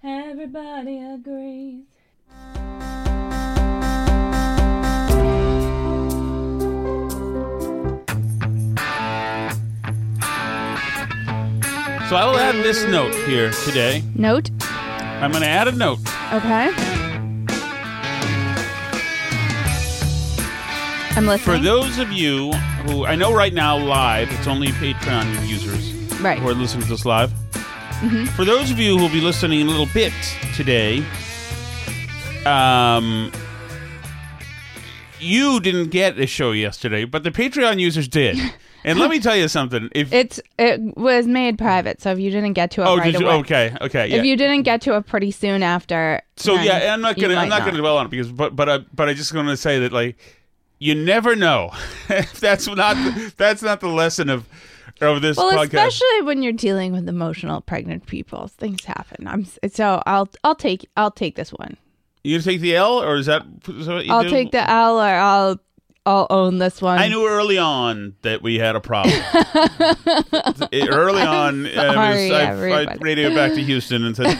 Everybody agrees. So I will add this note here today. Note? I'm going to add a note. Okay. I'm listening. For those of you who, I know right now live, it's only Patreon users right. who are listening to this live. Mm-hmm. For those of you who will be listening in a little bit today, you didn't get a show yesterday, but the Patreon users did. And let me tell you something. It was made private, so if you didn't get to it right away. Okay. Yeah. If you didn't get to it pretty soon after. So yeah, and I'm not gonna dwell on it because but I just gonna say that like you never know. that's not the lesson of this podcast. Especially when you're dealing with emotional pregnant people, things happen. I'll take this one. You take the L, or is that what you do? I'll take the L, or I'll own this one. I knew early on that we had a problem. I radioed back to Houston and said,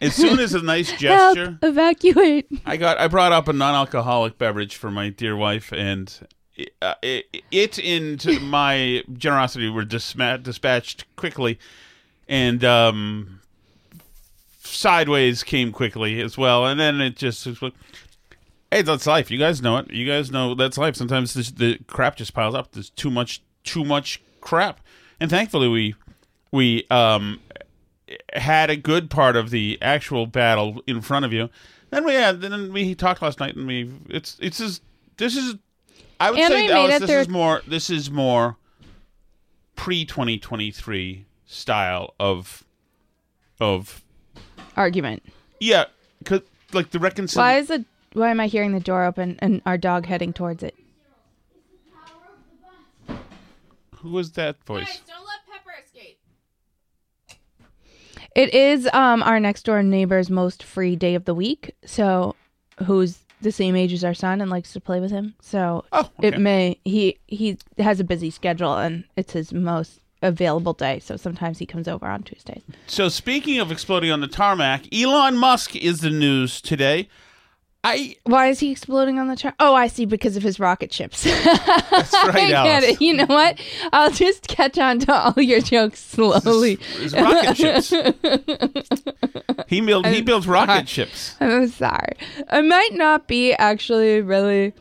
as soon as a nice gesture, help, evacuate. I brought up a non-alcoholic beverage for my dear wife and. It and my generosity were dispatched quickly, and sideways came quickly as well. And then it just was like, hey, that's life. You guys know it. You guys know that's life. Sometimes the crap just piles up. There's too much crap. And thankfully, we had a good part of the actual battle in front of you. Then we talked last night, and this is. I would say, Alice, this is more pre-2023 style of argument. Yeah, cause like the reconciliation. Why am I hearing the door open and our dog heading towards it? Who was that voice? Guys, don't let Pepper escape. It is our next door neighbor's most free day of the week. So, who's the same age as our son and likes to play with him, so It may he has a busy schedule and it's his most available day, so sometimes he comes over on Tuesdays. So speaking of exploding on the tarmac, Elon Musk is the news today. Why is he exploding on the tarmac? Oh, I see, because of his rocket ships. That's right, Alice. You know what? I'll just catch on to all your jokes slowly. His rocket ships. He builds rocket ships. I'm sorry. I might not be actually really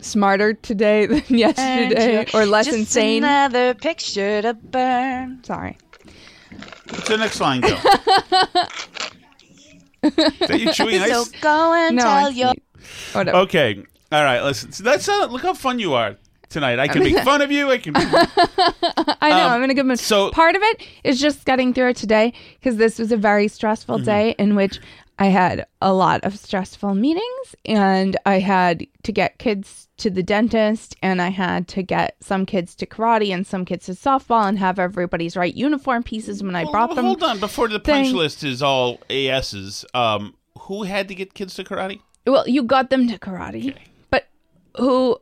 smarter today than yesterday, or less just insane. Another picture to burn. Sorry. What's the next line go? You chewing ice? So go and tell your... Whatever. Okay. All right. Listen. So that's look how fun you are tonight. I can make fun of you. I know. I'm in a good mood. So part of it is just getting through it today because this was a very stressful day in which I had a lot of stressful meetings, and I had to get kids to the dentist, and I had to get some kids to karate and some kids to softball and have everybody's right uniform pieces when I brought them. Hold on. Before the punch list is all ASs, who had to get kids to karate? Well, you got them to karate, okay. But who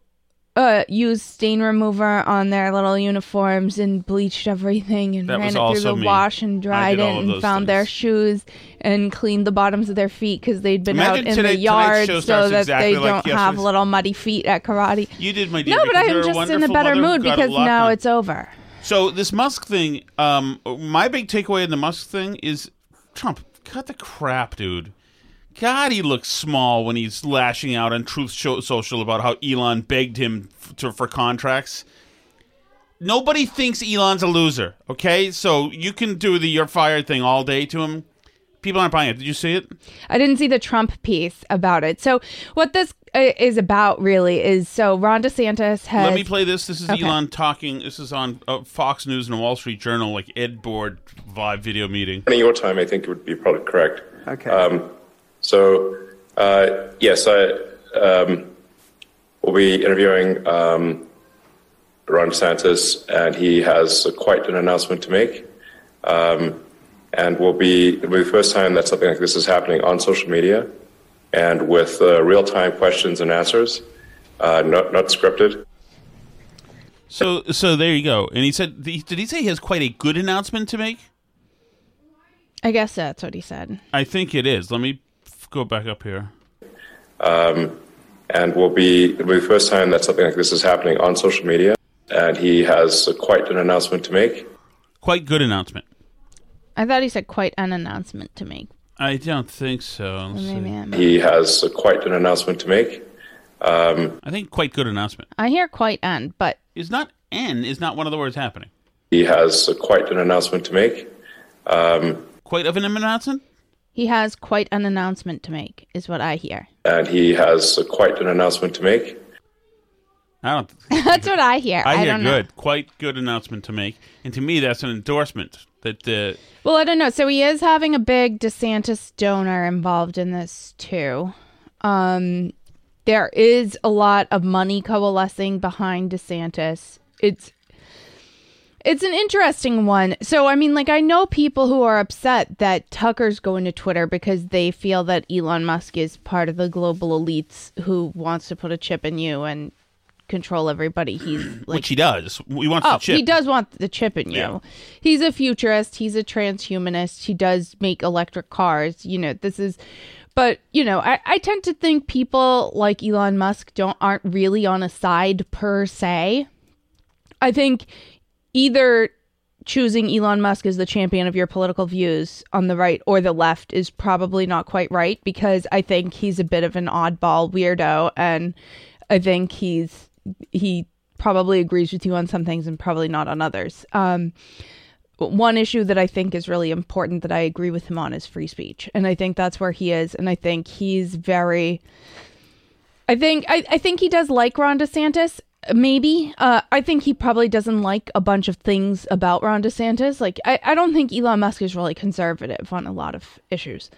used stain remover on their little uniforms and bleached everything and that ran it through the wash and dried it and found their shoes and cleaned the bottoms of their feet because they'd been out in the yard so that they don't have little muddy feet at karate. You did, my dear. No, but I'm just in a better mood because now it's over. So this Musk thing, my big takeaway in the Musk thing is Trump, cut the crap, dude. God, he looks small when he's lashing out on Truth Social about how Elon begged him for contracts. Nobody thinks Elon's a loser, okay? So you can do the "you're fired" thing all day to him. People aren't buying it. Did you see it? I didn't see the Trump piece about it. So what this is about really is, so Ron DeSantis has... Let me play this. This is okay. Elon talking. This is on Fox News and Wall Street Journal, like Ed Board vibe video meeting. In your time, I think it would be probably correct. Okay. So, yes, I will be interviewing Ron DeSantis, and he has quite an announcement to make. And it'll be the first time that something like this is happening on social media and with real-time questions and answers, not scripted. So there you go. And he said, did he say he has quite a good announcement to make? I guess that's what he said. I think it is. Let me... go back up here. And it'll be the first time that something like this is happening on social media, and he has quite an announcement to make. Quite good announcement. I thought he said quite an announcement to make. I don't think so. Maybe he has quite an announcement to make. I think quite good announcement. I hear quite an, but... Is not one of the words happening. He has quite an announcement to make. Quite of an announcement? He has quite an announcement to make, is what I hear. And he has quite an announcement to make. I don't. That's what I hear. I hear don't good, know. Quite good announcement to make, and to me, that's an endorsement. Well, I don't know. So he is having a big DeSantis donor involved in this too. There is a lot of money coalescing behind DeSantis. It's an interesting one. So, I mean, like, I know people who are upset that Tucker's going to Twitter because they feel that Elon Musk is part of the global elites who wants to put a chip in you and control everybody. He's like, which he does. He wants the chip. He does want the chip in you. Yeah. He's a futurist. He's a transhumanist. He does make electric cars. You know, this is... But, you know, I tend to think people like Elon Musk aren't really on a side per se. I think... Either choosing Elon Musk as the champion of your political views on the right or the left is probably not quite right, because I think he's a bit of an oddball weirdo, and I think he probably agrees with you on some things and probably not on others. One issue that I think is really important that I agree with him on is free speech, and I think that's where he is, and I think he's very... I think he does like Ron DeSantis. Maybe. I think he probably doesn't like a bunch of things about Ron DeSantis. Like, I don't think Elon Musk is really conservative on a lot of issues.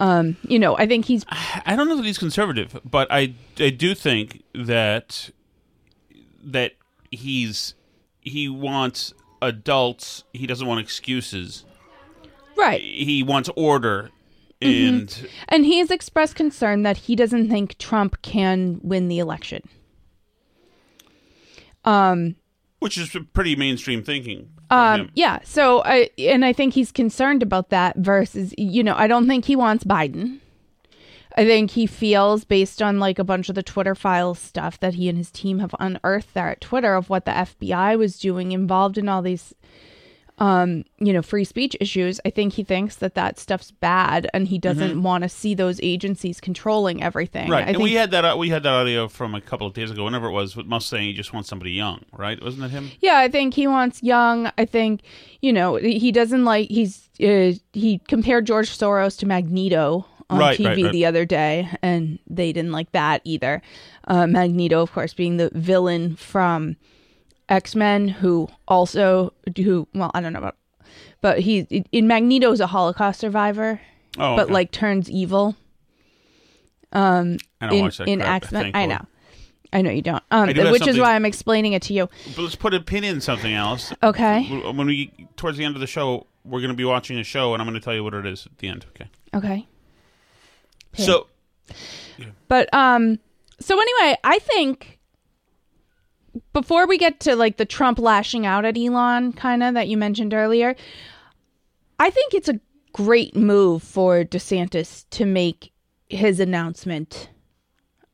You know, I think he's... I don't know that he's conservative, but I do think that he wants adults. He doesn't want excuses. Right. He wants order. Mm-hmm. And he has expressed concern that he doesn't think Trump can win the election. Which is pretty mainstream thinking. Him. Yeah. So I think he's concerned about that versus, you know, I don't think he wants Biden. I think he feels, based on like a bunch of the Twitter files stuff that he and his team have unearthed there at Twitter, of what the FBI was doing involved in all these, you know, free speech issues. I think he thinks that stuff's bad, and he doesn't mm-hmm. want to see those agencies controlling everything. Right, and we had that audio from a couple of days ago, whenever it was, with Musk saying he just wants somebody young, right? Wasn't that him? Yeah, I think he wants young. I think, you know, he doesn't like... he compared George Soros to Magneto on TV the other day, and they didn't like that either. Magneto, of course, being the villain from... X-Men, who I don't know about, but he in Magneto's a Holocaust survivor. Oh, okay. But like turns evil. I don't watch that in X-Men. I know you don't. Which is why I'm explaining it to you. But let's put a pin in something else. Okay. When we towards the end of the show, we're going to be watching a show, and I'm going to tell you what it is at the end. Okay. Okay. Pin. So. Yeah. But so anyway, I think before we get to like the Trump lashing out at Elon kind of that you mentioned earlier, I think it's a great move for DeSantis to make his announcement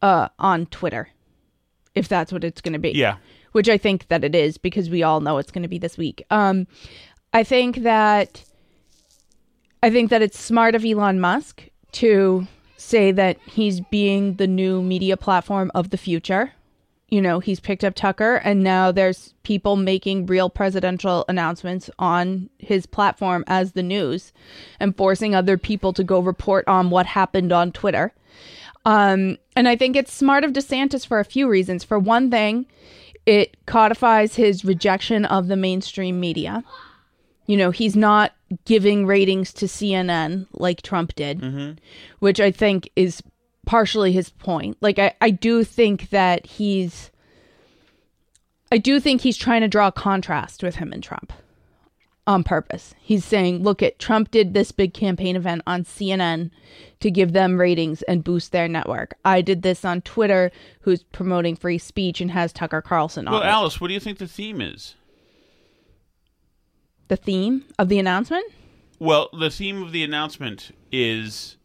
on Twitter. If that's what it's going to be. Yeah. Which I think that it is because we all know it's going to be this week. I think that it's smart of Elon Musk to say that he's being the new media platform of the future. You know, he's picked up Tucker and now there's people making real presidential announcements on his platform as the news and forcing other people to go report on what happened on Twitter. And I think it's smart of DeSantis for a few reasons. For one thing, it codifies his rejection of the mainstream media. You know, he's not giving ratings to CNN like Trump did, mm-hmm. which I think is partially his point. Like, I do think that he's trying to draw a contrast with him and Trump on purpose. He's saying, look at Trump did this big campaign event on CNN to give them ratings and boost their network. I did this on Twitter, who's promoting free speech and has Tucker Carlson on. Well, Alice, what do you think the theme is? The theme of the announcement? Well, the theme of the announcement is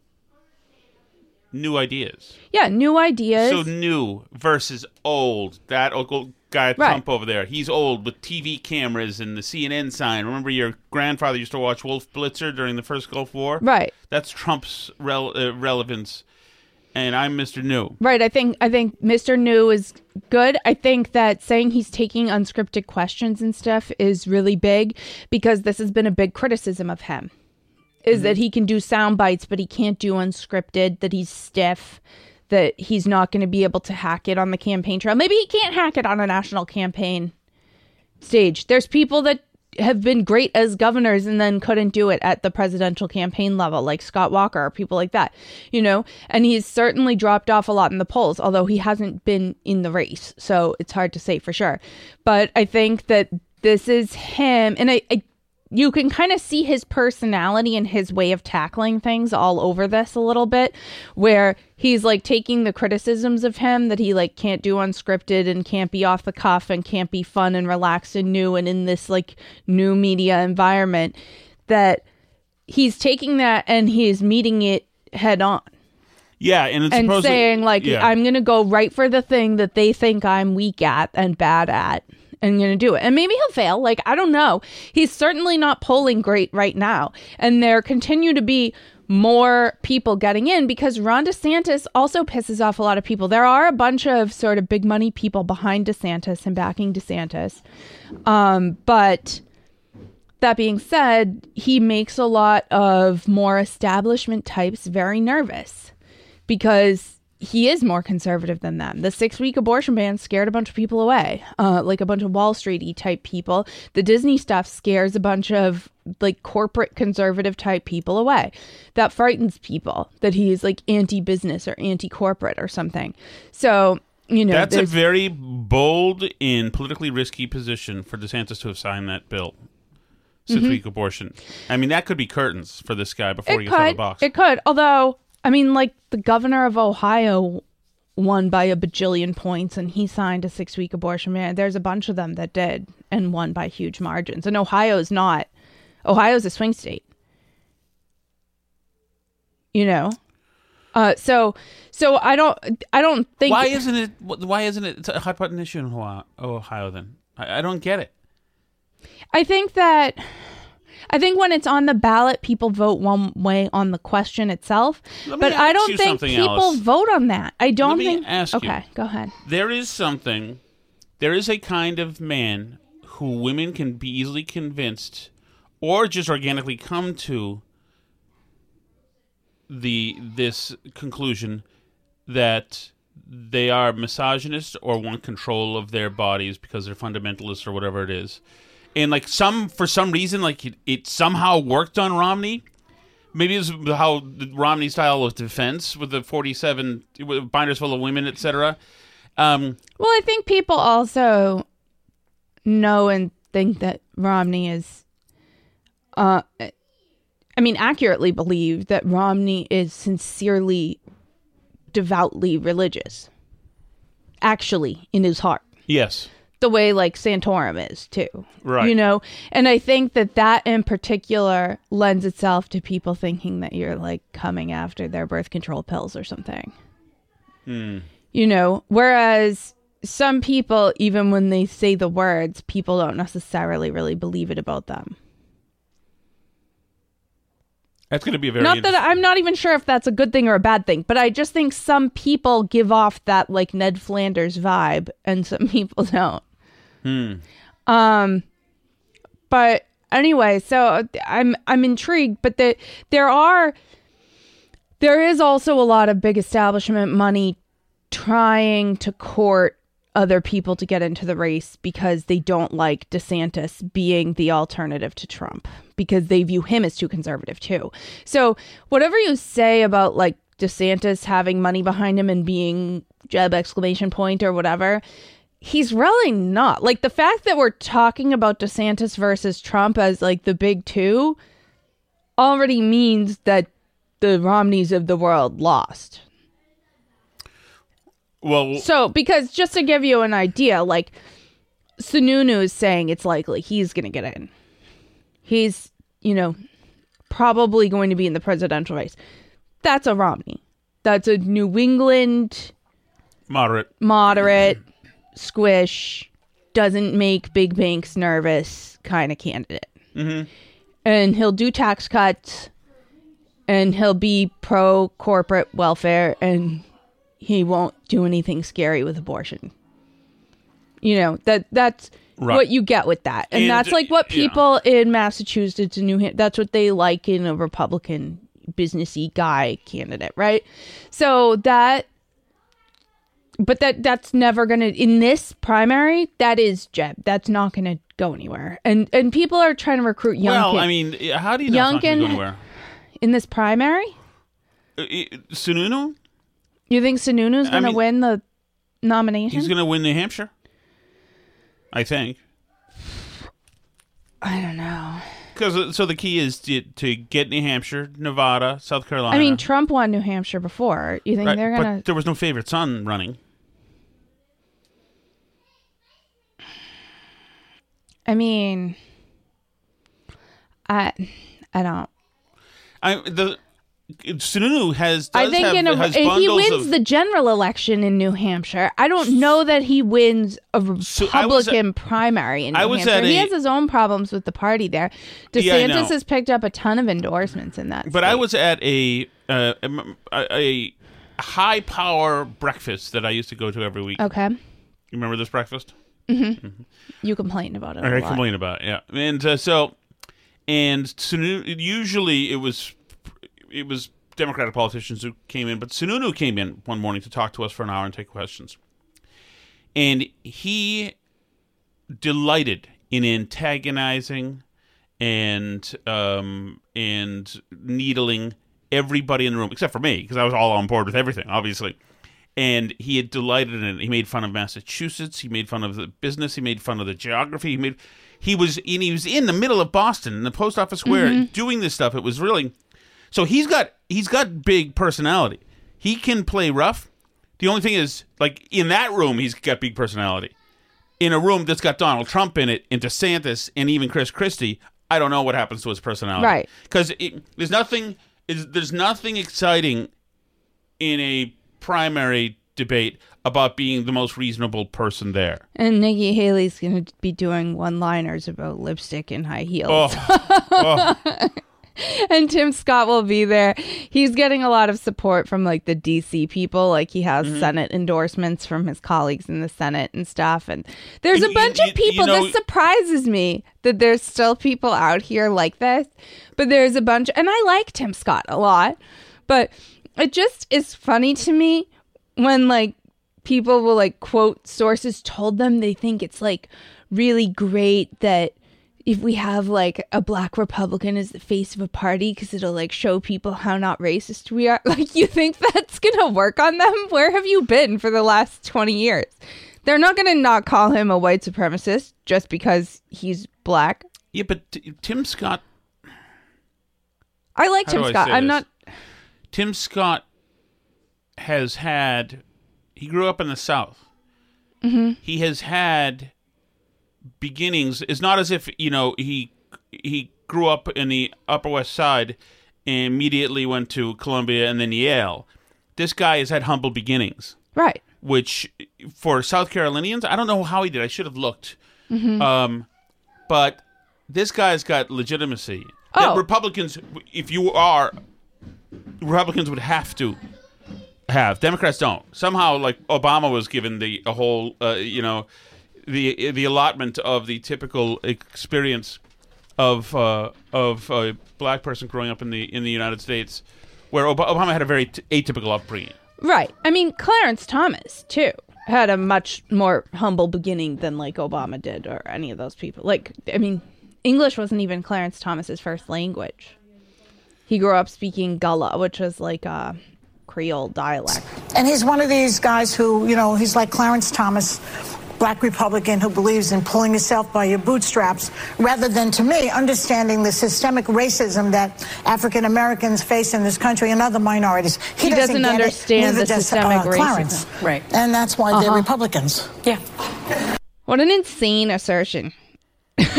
new ideas. Yeah, new ideas. So new versus old. That old guy Trump right. over there. He's old with TV cameras and the CNN sign. Remember your grandfather used to watch Wolf Blitzer during the first Gulf War? Right. That's Trump's relevance. And I'm Mr. New. Right. I think Mr. New is good. I think that saying he's taking unscripted questions and stuff is really big because this has been a big criticism of him. Is mm-hmm. that he can do sound bites, but he can't do unscripted, that he's stiff, that he's not going to be able to hack it on the campaign trail. Maybe he can't hack it on a national campaign stage. There's people that have been great as governors and then couldn't do it at the presidential campaign level, like Scott Walker or people like that, you know, and he's certainly dropped off a lot in the polls, although he hasn't been in the race. So it's hard to say for sure. But I think that this is him. And I you can kind of see his personality and his way of tackling things all over this a little bit, where he's like taking the criticisms of him that he like can't do unscripted and can't be off the cuff and can't be fun and relaxed and new and in this like new media environment, that he's taking that and he's meeting it head on. Yeah, and saying like, yeah. I'm going to go right for the thing that they think I'm weak at and bad at. And going to do it. And maybe he'll fail. Like, I don't know. He's certainly not polling great right now. And there continue to be more people getting in because Ron DeSantis also pisses off a lot of people. There are a bunch of sort of big money people behind DeSantis and backing DeSantis. But that being said, he makes a lot of more establishment types very nervous because he is more conservative than them. The 6-week abortion ban scared a bunch of people away, like a bunch of Wall Street-y type people. The Disney stuff scares a bunch of like corporate conservative type people away. That frightens people that he is like anti-business or anti-corporate or something. So, you know, that's a very bold and politically risky position for DeSantis to have signed that bill. 6-week mm-hmm. abortion. I mean, that could be curtains for this guy before he gets out of the box. It could, although I mean, like, the governor of Ohio won by a bajillion points and he signed a 6-week abortion ban. There's a bunch of them that did and won by huge margins. And Ohio's a swing state. You know? So I don't think. Why isn't it it's a hot button issue in Ohio then? I don't get it. I think when it's on the ballot, people vote one way on the question itself. But I don't think people vote on that. I don't think. Let me ask you. Okay, go ahead. There is a kind of man who women can be easily convinced or just organically come to this conclusion that they are misogynist or want control of their bodies because they're fundamentalists or whatever it is. And like for some reason, like it somehow worked on Romney. Maybe it's how Romney's style of defense with the 47 binders full of women, etc. Well, I think people also know and think that Romney is, accurately believe that Romney is sincerely, devoutly religious. Actually, in his heart. Yes. The way, like, Santorum is, too. Right. You know? And I think that in particular lends itself to people thinking that you're, like, coming after their birth control pills or something. Mm. You know? Whereas some people, even when they say the words, people don't necessarily really believe it about them. That's going to be a very... Not that I'm not even sure if that's a good thing or a bad thing, but I just think some people give off that, like, Ned Flanders vibe, and some people don't. Hmm. But anyway, so I'm intrigued, but there is also a lot of big establishment money trying to court other people to get into the race because they don't like DeSantis being the alternative to Trump, because they view him as too conservative too. So whatever you say about, like, DeSantis having money behind him and being Jeb ! Or whatever, he's really not. Like, the fact that we're talking about DeSantis versus Trump as, like, the big two already means that the Romneys of the world lost. Well, so, because just to give you an idea, like, Sununu is saying it's likely he's going to get in. He's, probably going to be in the presidential race. That's a Romney. That's a New England... Moderate, squish, doesn't make big banks nervous kind of candidate. Mm-hmm. And he'll do tax cuts, and he'll be pro-corporate welfare, and... he won't do anything scary with abortion. That's right. What you get with that. And that's like what people in Massachusetts and New Hampshire, that's what they like in a Republican businessy guy candidate, right? So that's never going to, in this primary, that is Jeb. That's not going to go anywhere. And people are trying to recruit young kids. Well, I mean, how do you know young it's not going to go anywhere? In this primary? Sununu? You think Sununu's going to win the nomination? He's going to win New Hampshire, I think. I don't know. Because the key is to get New Hampshire, Nevada, South Carolina. I mean, Trump won New Hampshire before. You think they're going to... But there was no favorite son running. I mean, I don't. Sununu if he wins the general election in New Hampshire, I don't know that he wins a Republican primary in New Hampshire. He has his own problems with the party there. DeSantis has picked up a ton of endorsements in that state. But I was at a high-power breakfast that I used to go to every week. Okay. You remember this breakfast? Mm-hmm. Mm-hmm. You complain about it a lot. I complain about it, yeah. And Sununu, usually it was Democratic politicians who came in, but Sununu came in one morning to talk to us for an hour and take questions. And he delighted in antagonizing and needling everybody in the room, except for me, because I was all on board with everything, obviously. And he had delighted in it. He made fun of Massachusetts. He made fun of the business. He made fun of the geography. He was in the middle of Boston, in the post office square, mm-hmm. doing this stuff. It was really... So he's got big personality. He can play rough. The only thing is, like, in that room, he's got big personality. In a room that's got Donald Trump in it, and DeSantis, and even Chris Christie, I don't know what happens to his personality. Right. Because there's nothing exciting in a primary debate about being the most reasonable person there. And Nikki Haley's going to be doing one-liners about lipstick and high heels. Oh. And Tim Scott will be there. He's getting a lot of support from, like, the DC people. Like, he has mm-hmm. Senate endorsements from his colleagues in the Senate and stuff. And there's a bunch of people. This surprises me that there's still people out here like this. But there's a bunch. And I like Tim Scott a lot. But it just is funny to me when, like, people will, like, quote sources told them they think it's, like, really great that if we have like a black Republican as the face of a party because it'll like show people how not racist we are. Like, you think that's gonna work on them? Where have you been for the last 20 years? They're not gonna not call him a white supremacist just because he's black. Yeah, but Tim Scott. I like Tim Scott. I'm not. Tim Scott has had. He grew up in the South. Mm-hmm. He has had beginnings. It's not as if, you know, he grew up in the Upper West Side and immediately went to Columbia and then Yale. This guy has had humble beginnings. Right. Which, for South Carolinians, I don't know how he did. I should have looked. Mm-hmm. But this guy's got legitimacy. Oh. That Republicans, if you are, Republicans would have to have. Democrats don't. Somehow, like, Obama was given a whole, the allotment of the typical experience of a black person growing up in the United States, where Obama had a very atypical upbringing. Right. I mean, Clarence Thomas too had a much more humble beginning than like Obama did or any of those people. Like, I mean, English wasn't even Clarence Thomas's first language. He grew up speaking Gullah, which is like a Creole dialect. And he's one of these guys who, you know, he's like Clarence Thomas, black Republican who believes in pulling yourself by your bootstraps rather than, to me, understanding the systemic racism that African Americans face in this country and other minorities. He doesn't understand the systemic racism. Clarence. Right. And that's why they're Republicans. Yeah. What an insane assertion.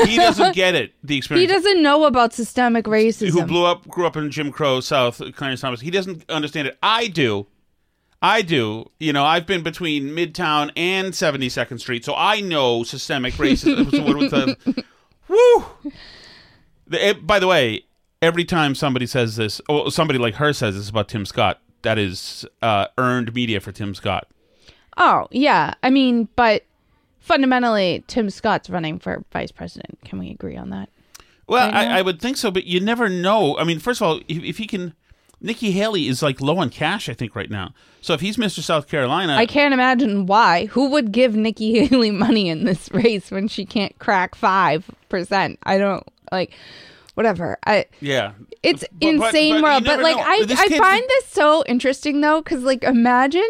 He doesn't get it, the experience. He doesn't know about systemic racism. Who grew up in Jim Crow South, Clarence Thomas. He doesn't understand it. I do. You know, I've been between Midtown and 72nd Street, so I know systemic racism. Woo! By the way, every time somebody says this, or somebody like her says this about Tim Scott, that is earned media for Tim Scott. Oh, yeah. I mean, but fundamentally, Tim Scott's running for vice president. Can we agree on that? Well, right, I would think so, but you never know. I mean, first of all, if he can... Nikki Haley is like low on cash, I think, right now. So if he's Mr. South Carolina... I can't imagine why. Who would give Nikki Haley money in this race when she can't crack 5%? I don't... Like, whatever. Yeah. It's insane world. But like, I find this so interesting, though, because, like, imagine...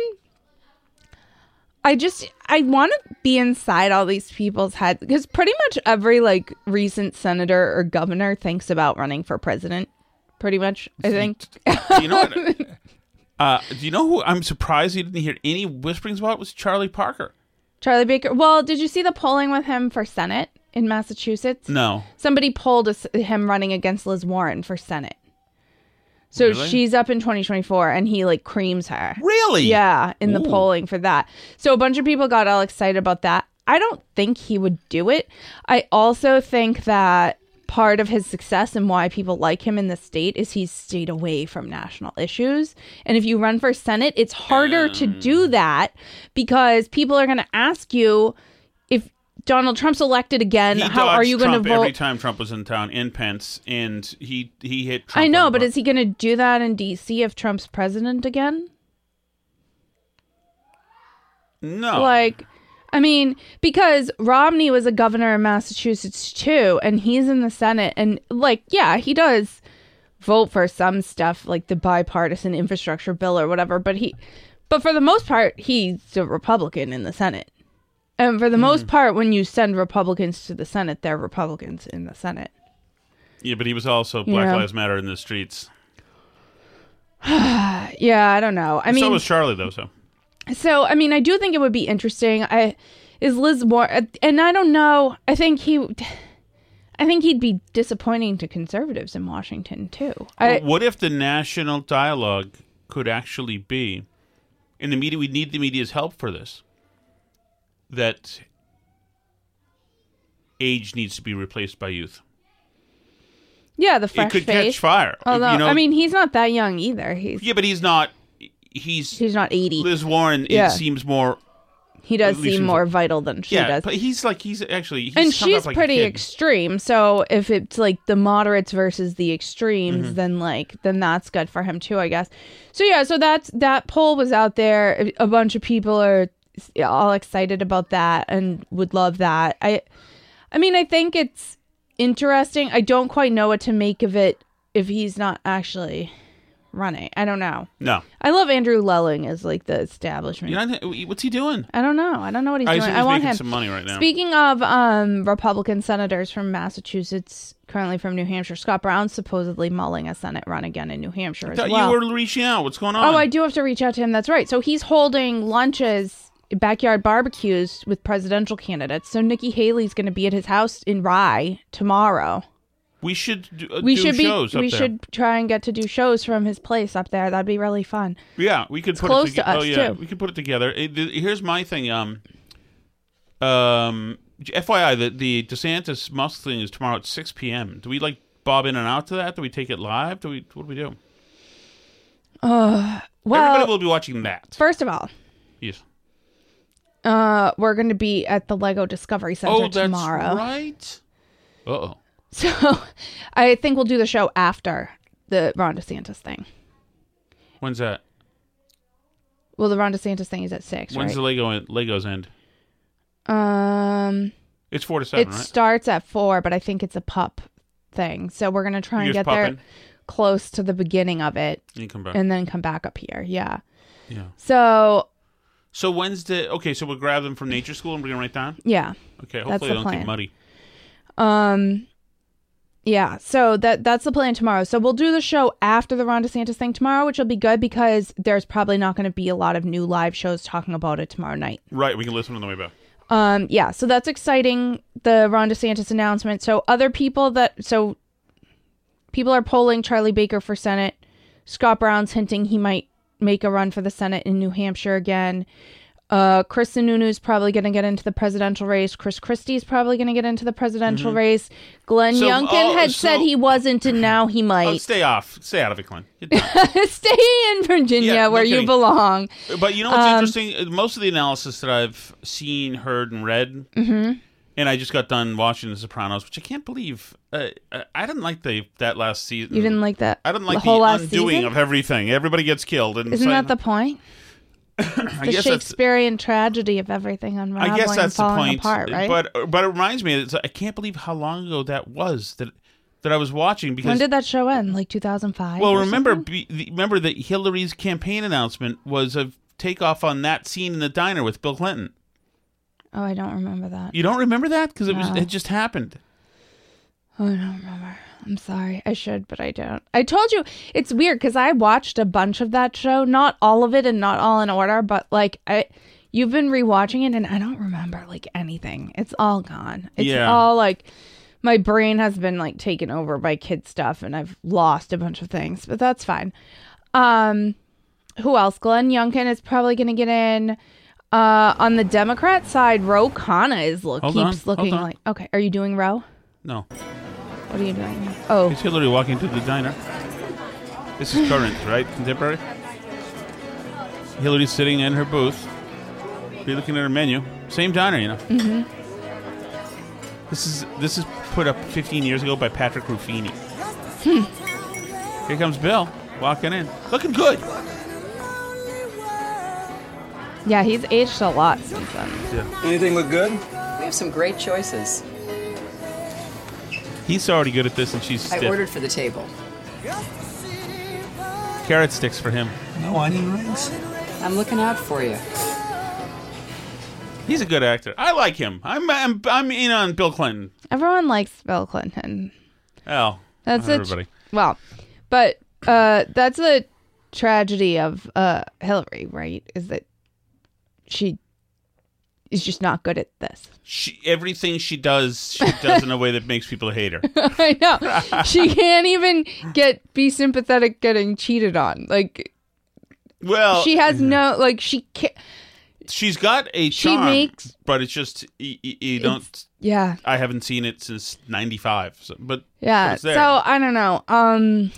I want to be inside all these people's heads, because pretty much every, like, recent senator or governor thinks about running for president. Pretty much, I think. You know what? Do you know who I'm surprised you didn't hear any whisperings about? Was Charlie Parker. Charlie Baker. Well, did you see the polling with him for Senate in Massachusetts? No. Somebody polled him running against Liz Warren for Senate. So really? She's up in 2024, and he, like, creams her. Really? Yeah, in the polling for that. So a bunch of people got all excited about that. I don't think he would do it. I also think that part of his success and why people like him in the state is he's stayed away from national issues. And if you run for Senate, it's harder to do that because people are going to ask you, if Donald Trump's elected again, how are you going to vote? Every time Trump was in town, in Pence, and he hit Trump. I know, but is he going to do that in D.C. if Trump's president again? No. Like... I mean, because Romney was a governor in Massachusetts, too, and he's in the Senate. And, like, yeah, he does vote for some stuff, like the bipartisan infrastructure bill or whatever. But for the most part, he's a Republican in the Senate. And for the most part, when you send Republicans to the Senate, they're Republicans in the Senate. Yeah, but he was also Black Lives Matter in the streets. Yeah, I don't know. I mean, so was Charlie, though, So, I mean, I do think it would be interesting. Is Liz Warren, and I don't know. I think he'd be disappointing to conservatives in Washington too. What if the national dialogue could actually be, and the media? We need the media's help for this. That age needs to be replaced by youth. Yeah, the fresh face. It could catch fire. Although, I mean, he's not that young either. But he's not. He's not 80. Liz Warren, it seems more... He does seem more vital than she does. But he's and she's like pretty extreme, so if it's like the moderates versus the extremes, then that's good for him too, I guess. So yeah, so that poll was out there. A bunch of people are all excited about that and would love that. I mean, I think it's... interesting. I don't quite know what to make of it if he's not actually running. I don't know. No. I love Andrew Lelling as like the establishment. What's he doing? I don't know. I don't know what he's doing. I want him some money right now. Speaking of Republican senators from Massachusetts, currently from New Hampshire, Scott Brown's supposedly mulling a Senate run again in New Hampshire as well. You were reaching out. What's going on? Oh, I do have to reach out to him. That's right. So he's holding lunches, backyard barbecues with presidential candidates. So Nikki Haley's going to be at his house in Rye tomorrow. We should do shows up there. We should try and get to do shows from his place up there. That'd be really fun. Yeah, we could put it together. Oh yeah, we could put it together. Here's my thing. FYI, the DeSantis Musk thing is tomorrow at 6 p.m. Do we like bob in and out to that? Do we take it live? What do we do? Well, everybody will be watching that. First of all, yes. We're going to be at the Lego Discovery Center tomorrow. Oh, that's right. Uh-oh. So I think we'll do the show after the Ron DeSantis thing. When's that? Well, the Ron DeSantis thing is at 6, When's the Legos end? It's 4 to 7, right? It starts at 4, but I think it's a pup thing. So we're going to try and get there close to the beginning of it. And come back. And then come back up here, yeah. Yeah. So Wednesday, okay, so we'll grab them from nature school and bring them right down? Yeah. Okay, hopefully they don't get muddy. Yeah, so that's the plan tomorrow. So we'll do the show after the Ron DeSantis thing tomorrow, which will be good because there's probably not going to be a lot of new live shows talking about it tomorrow night. Right, we can listen on the way back. Yeah, so that's exciting, the Ron DeSantis announcement. So other people people are polling Charlie Baker for Senate. Scott Brown's hinting he might make a run for the Senate in New Hampshire again. Chris Sununu's probably going to get into the presidential race. Chris Christie's probably going to get into the presidential race. Glenn Youngkin had said he wasn't, and now he might. Oh, stay out of it, Glenn. Stay in Virginia where you belong. But you know what's interesting? Most of the analysis that I've seen, heard, and read, and I just got done watching The Sopranos, which I can't believe. I didn't like that last season. You didn't like that? I didn't like the undoing of everything. Everybody gets killed. And isn't that the point? It's the Shakespearean tragedy of everything unraveling and falling apart, right? But it reminds me, I can't believe how long ago that was that I was watching. Because when did that show end? Like 2005? Well, remember that Hillary's campaign announcement was a takeoff on that scene in the diner with Bill Clinton. Oh, I don't remember that. You don't remember that? Because it just happened. Oh, I don't remember. I'm sorry. I should, but I don't. I told you it's weird because I watched a bunch of that show, not all of it and not all in order, but like you've been rewatching it and I don't remember like anything. It's all gone. It's all like my brain has been like taken over by kid stuff and I've lost a bunch of things, but that's fine. Who else? Glenn Youngkin is probably going to get in. On the Democrat side, Ro Khanna keeps looking like. Okay, are you doing Ro? No. What are you doing? Oh. It's Hillary walking to the diner. This is current, right? Contemporary? Hillary's sitting in her booth. Be looking at her menu. Same diner, you know. Mm-hmm. This is put up 15 years ago by Patrick Ruffini. Here comes Bill walking in. Looking good. Yeah, he's aged a lot since then. Yeah. Anything look good? We have some great choices. He's already good at this, and she's stiff. I ordered for the table. Carrot sticks for him. No onion rings? I'm looking out for you. He's a good actor. I like him. I'm in on Bill Clinton. Everyone likes Bill Clinton. Oh, that's everybody. That's a tragedy of Hillary, right? Is that she is just not good at this. Everything she does in a way that makes people hate her. I know. She can't even be sympathetic getting cheated on. Like, well, she has no, like, she can't. She's got a charm, but it's just, you don't. Yeah. I haven't seen it since 95. So, but yeah, it's there. So I don't know.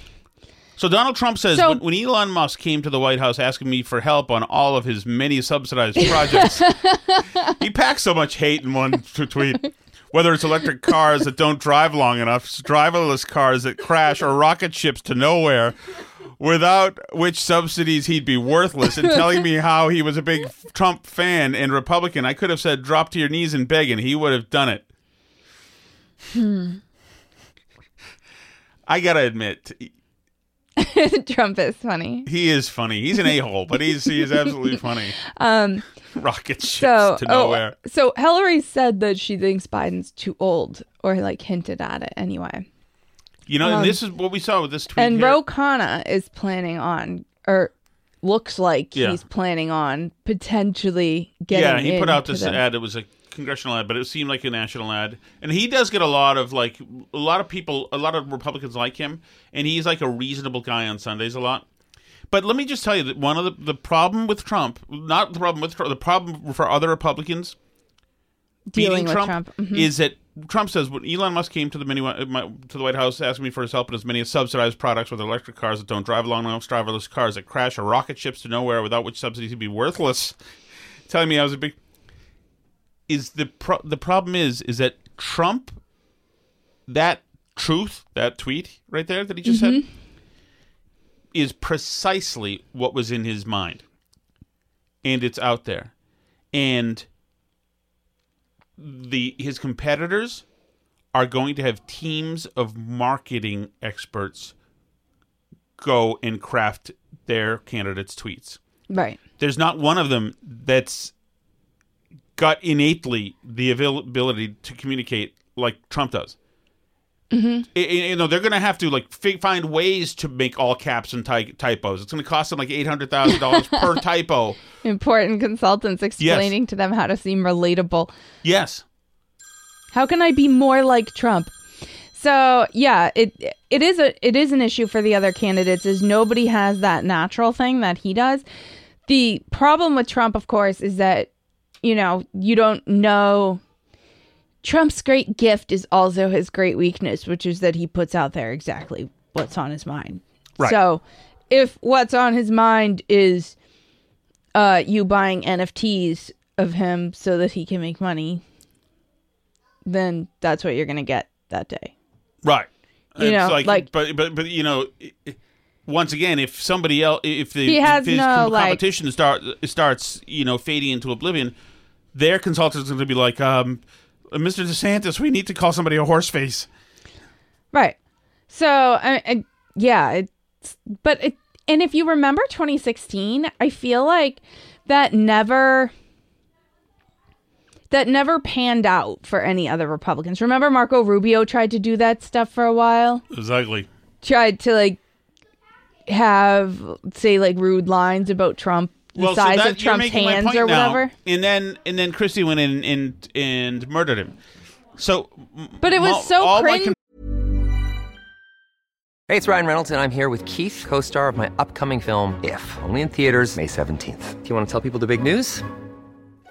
So Donald Trump says, when Elon Musk came to the White House asking me for help on all of his many subsidized projects, he packs so much hate in one tweet. Whether it's electric cars that don't drive long enough, driverless cars that crash, or rocket ships to nowhere, without which subsidies he'd be worthless, and telling me how he was a big Trump fan and Republican, I could have said, drop to your knees and beg, and he would have done it. I gotta admit, Trump is funny. He is funny. He's an a-hole, but he is absolutely funny. Rocket ships to nowhere. So Hillary said that she thinks Biden's too old, or like hinted at it anyway. You know, and this is what we saw with this tweet. And Ro Khanna is planning on, or looks like he's planning on potentially getting. Yeah, he put out this ad. It was a congressional ad, but it seemed like a national ad. And he does get a lot of Republicans like him, and he's like a reasonable guy on Sundays a lot. But let me just tell you that one of the problem with Trump, not the problem with Trump, the problem for other Republicans dealing with Trump mm-hmm. is that Trump says when Elon Musk came to the White House asking me for his help in as many as subsidized products with electric cars that don't drive long enough, driverless cars that crash, or rocket ships to nowhere without which subsidies would be worthless, telling me I was a big... The problem is that Trump, that tweet right there that he just mm-hmm. said, is precisely what was in his mind. And it's out there. And his competitors are going to have teams of marketing experts go and craft their candidates' tweets. Right. There's not one of them that's got innately the ability to communicate like Trump does. Mm-hmm. You know, they're going to have to like find ways to make all caps and typos. It's going to cost them like $800,000 per typo. Important consultants explaining to them how to seem relatable. Yes. How can I be more like Trump? So yeah, it is an issue for the other candidates is nobody has that natural thing that he does. The problem with Trump, of course, is that you know, you don't know. Trump's great gift is also his great weakness, which is that he puts out there exactly what's on his mind. Right. So if what's on his mind is you buying NFTs of him so that he can make money, then that's what you're going to get that day. Right. You know, but you know, once again, if somebody else, competition starts, you know, fading into oblivion, their consultants are going to be like, Mr. DeSantis, we need to call somebody a horse face. Right. So, and if you remember 2016, I feel like that never panned out for any other Republicans. Remember Marco Rubio tried to do that stuff for a while? Exactly. Tried to like, say rude lines about Trump, the size of Trump's hands or whatever. Now. And then Christie went in and murdered him. So, but it was so cringe. Hey, it's Ryan Reynolds, and I'm here with Keith, co-star of my upcoming film, If, only in theaters May 17th. Do you want to tell people the big news?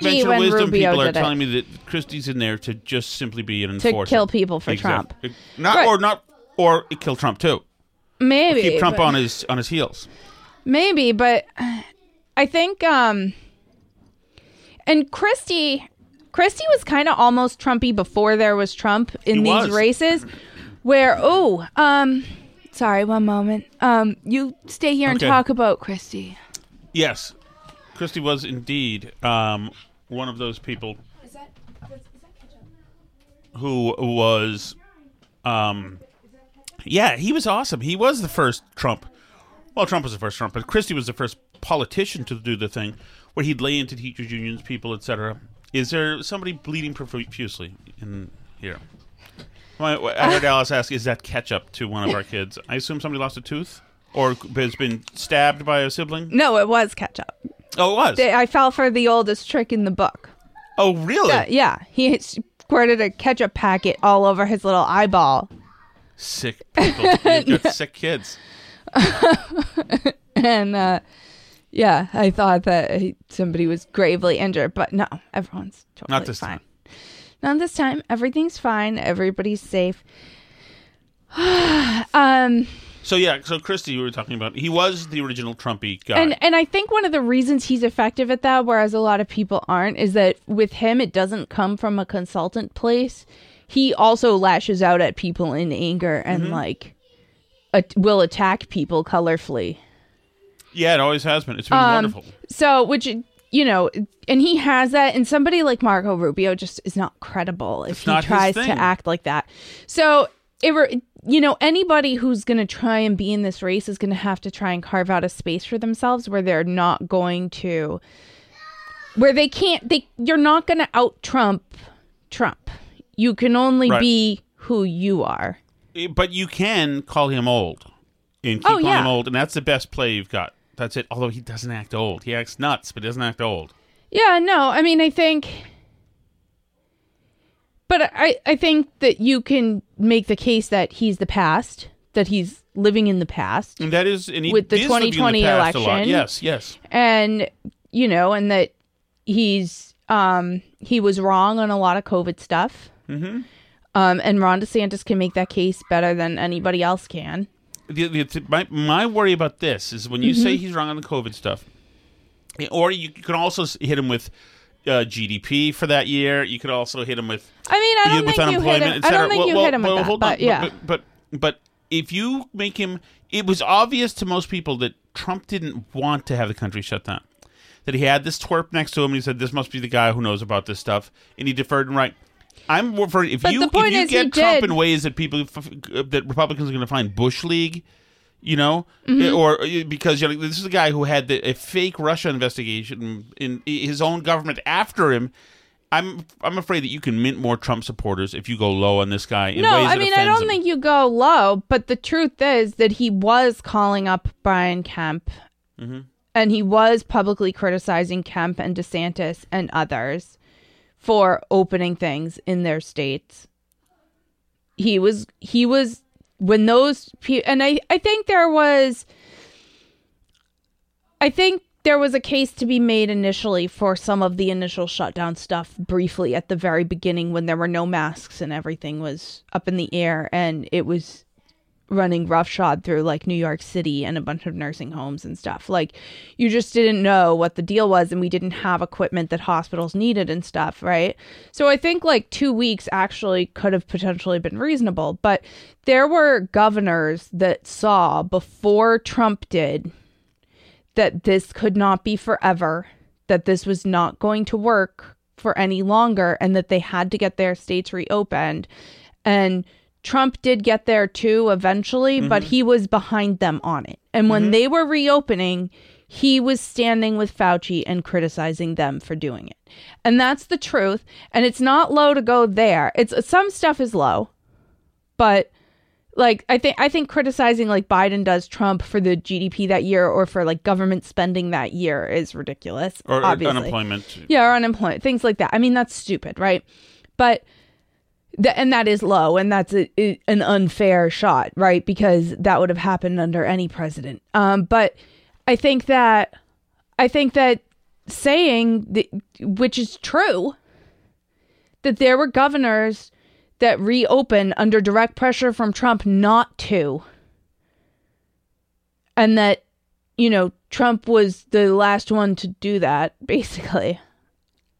Conventional wisdom Rubio people are telling me that Christie's in there to just simply be an enforcer. To kill people for Trump. Or kill Trump too. Maybe. Or keep Trump on his heels. Maybe, but I think and Christie was kind of almost Trumpy before there was Trump in these races where sorry, one moment. You stay here and talk about Christie. Yes. Christie was indeed one of those people who was, he was awesome. He was the first Trump. Well, Trump was the first Trump, but Christie was the first politician to do the thing where he'd lay into teachers' unions, people, etc. Is there somebody bleeding profusely in here? I heard Alice ask, is that ketchup to one of our kids? I assume somebody lost a tooth? Or has been stabbed by a sibling? No, it was ketchup. Oh, it was? I fell for the oldest trick in the book. Oh, really? Yeah. He squirted a ketchup packet all over his little eyeball. Sick people. You've got sick kids. And, yeah, I thought that somebody was gravely injured, but no, everyone's totally fine. Not this time. Not this time. Everything's fine. Everybody's safe. So, yeah, so Christie, we were talking about, he was the original Trumpy guy. And I think one of the reasons he's effective at that, whereas a lot of people aren't, is that with him, it doesn't come from a consultant place. He also lashes out at people in anger and, like, will attack people colorfully. Yeah, it always has been. It's been wonderful. So, which, you know, and he has that, and somebody like Marco Rubio just is not credible if he tries to act like that. So, you know, anybody who's going to try and be in this race is going to have to try and carve out a space for themselves where they're not going to, where they can't, you're not going to out-Trump Trump. You can only be who you are. But you can call him old and keep calling him old, and that's the best play you've got. That's it. Although he doesn't act old. He acts nuts, but he doesn't act old. Yeah, no, I mean, I think... But I think that you can make the case that he's the past, that he's living in the past. And that is, and with the 2020 election. Yes, yes. And, you know, and that he's, he was wrong on a lot of COVID stuff. Mm-hmm. And Ron DeSantis can make that case better than anybody else can. My worry about this is when you say he's wrong on the COVID stuff, or you can also hit him with... GDP for that year. You could also hit him with. I mean, I don't think you hit him. I don't think you hit him with that. But yeah. But if you make him, it was obvious to most people that Trump didn't want to have the country shut down. That he had this twerp next to him, and he said, "This must be the guy who knows about this stuff," and he deferred and right. I'm referring if you get Trump in ways that people that Republicans are going to find Bush League. You know, or because you know, this is a guy who had a fake Russia investigation in his own government after him. I'm afraid that you can mint more Trump supporters if you go low on this guy. I don't think you go low, but the truth is that he was calling up Brian Kemp, and he was publicly criticizing Kemp and DeSantis and others for opening things in their states. He was. When those people, and I think there was a case to be made initially for some of the initial shutdown stuff briefly at the very beginning when there were no masks and everything was up in the air and it was running roughshod through like New York City and a bunch of nursing homes and stuff. Like you just didn't know what the deal was and we didn't have equipment that hospitals needed and stuff, right? So I think like 2 weeks actually could have potentially been reasonable, but there were governors that saw before Trump did that this could not be forever, that this was not going to work for any longer and that they had to get their states reopened. And Trump did get there, too, eventually, but he was behind them on it. And when they were reopening, he was standing with Fauci and criticizing them for doing it. And that's the truth. And it's not low to go there. Some stuff is low. But like I think criticizing like Biden does Trump for the GDP that year or for like government spending that year is ridiculous. Or unemployment. Yeah, or unemployment. Things like that. I mean, that's stupid, right? But... And that is low, and that's an unfair shot, right? Because that would have happened under any president. But I think that saying, which is true, that there were governors that reopened under direct pressure from Trump not to, and that, you know, Trump was the last one to do that, basically,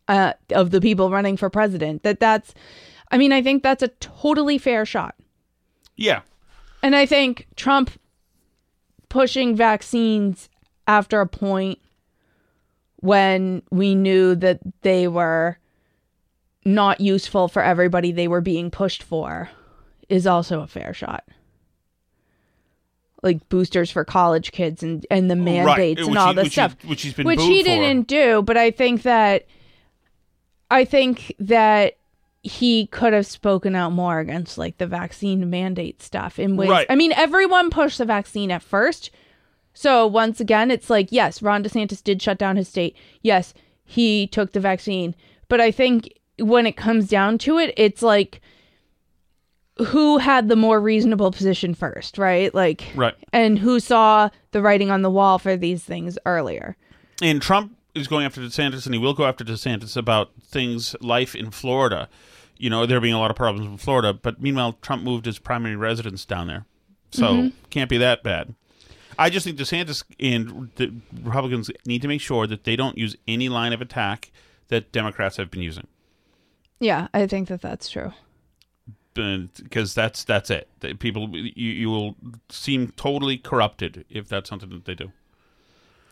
of the people running for president. That's... I mean, I think that's a totally fair shot. Yeah. And I think Trump pushing vaccines after a point when we knew that they were not useful for everybody they were being pushed for is also a fair shot. Like boosters for college kids and the mandates and all this stuff. Which he didn't do, but I think that he could have spoken out more against like the vaccine mandate stuff in ways. Right. I mean, everyone pushed the vaccine at first. So once again, it's like, yes, Ron DeSantis did shut down his state. Yes, he took the vaccine. But I think when it comes down to it, it's like, who had the more reasonable position first, right? Like, right. And who saw the writing on the wall for these things earlier. And Trump is going after DeSantis, and he will go after DeSantis about things, life in Florida. You know, there being a lot of problems in Florida. But meanwhile, Trump moved his primary residence down there. So can't be that bad. I just think DeSantis and the Republicans need to make sure that they don't use any line of attack that Democrats have been using. Yeah, I think that that's true. Because that's it. People, you will seem totally corrupted if that's something that they do.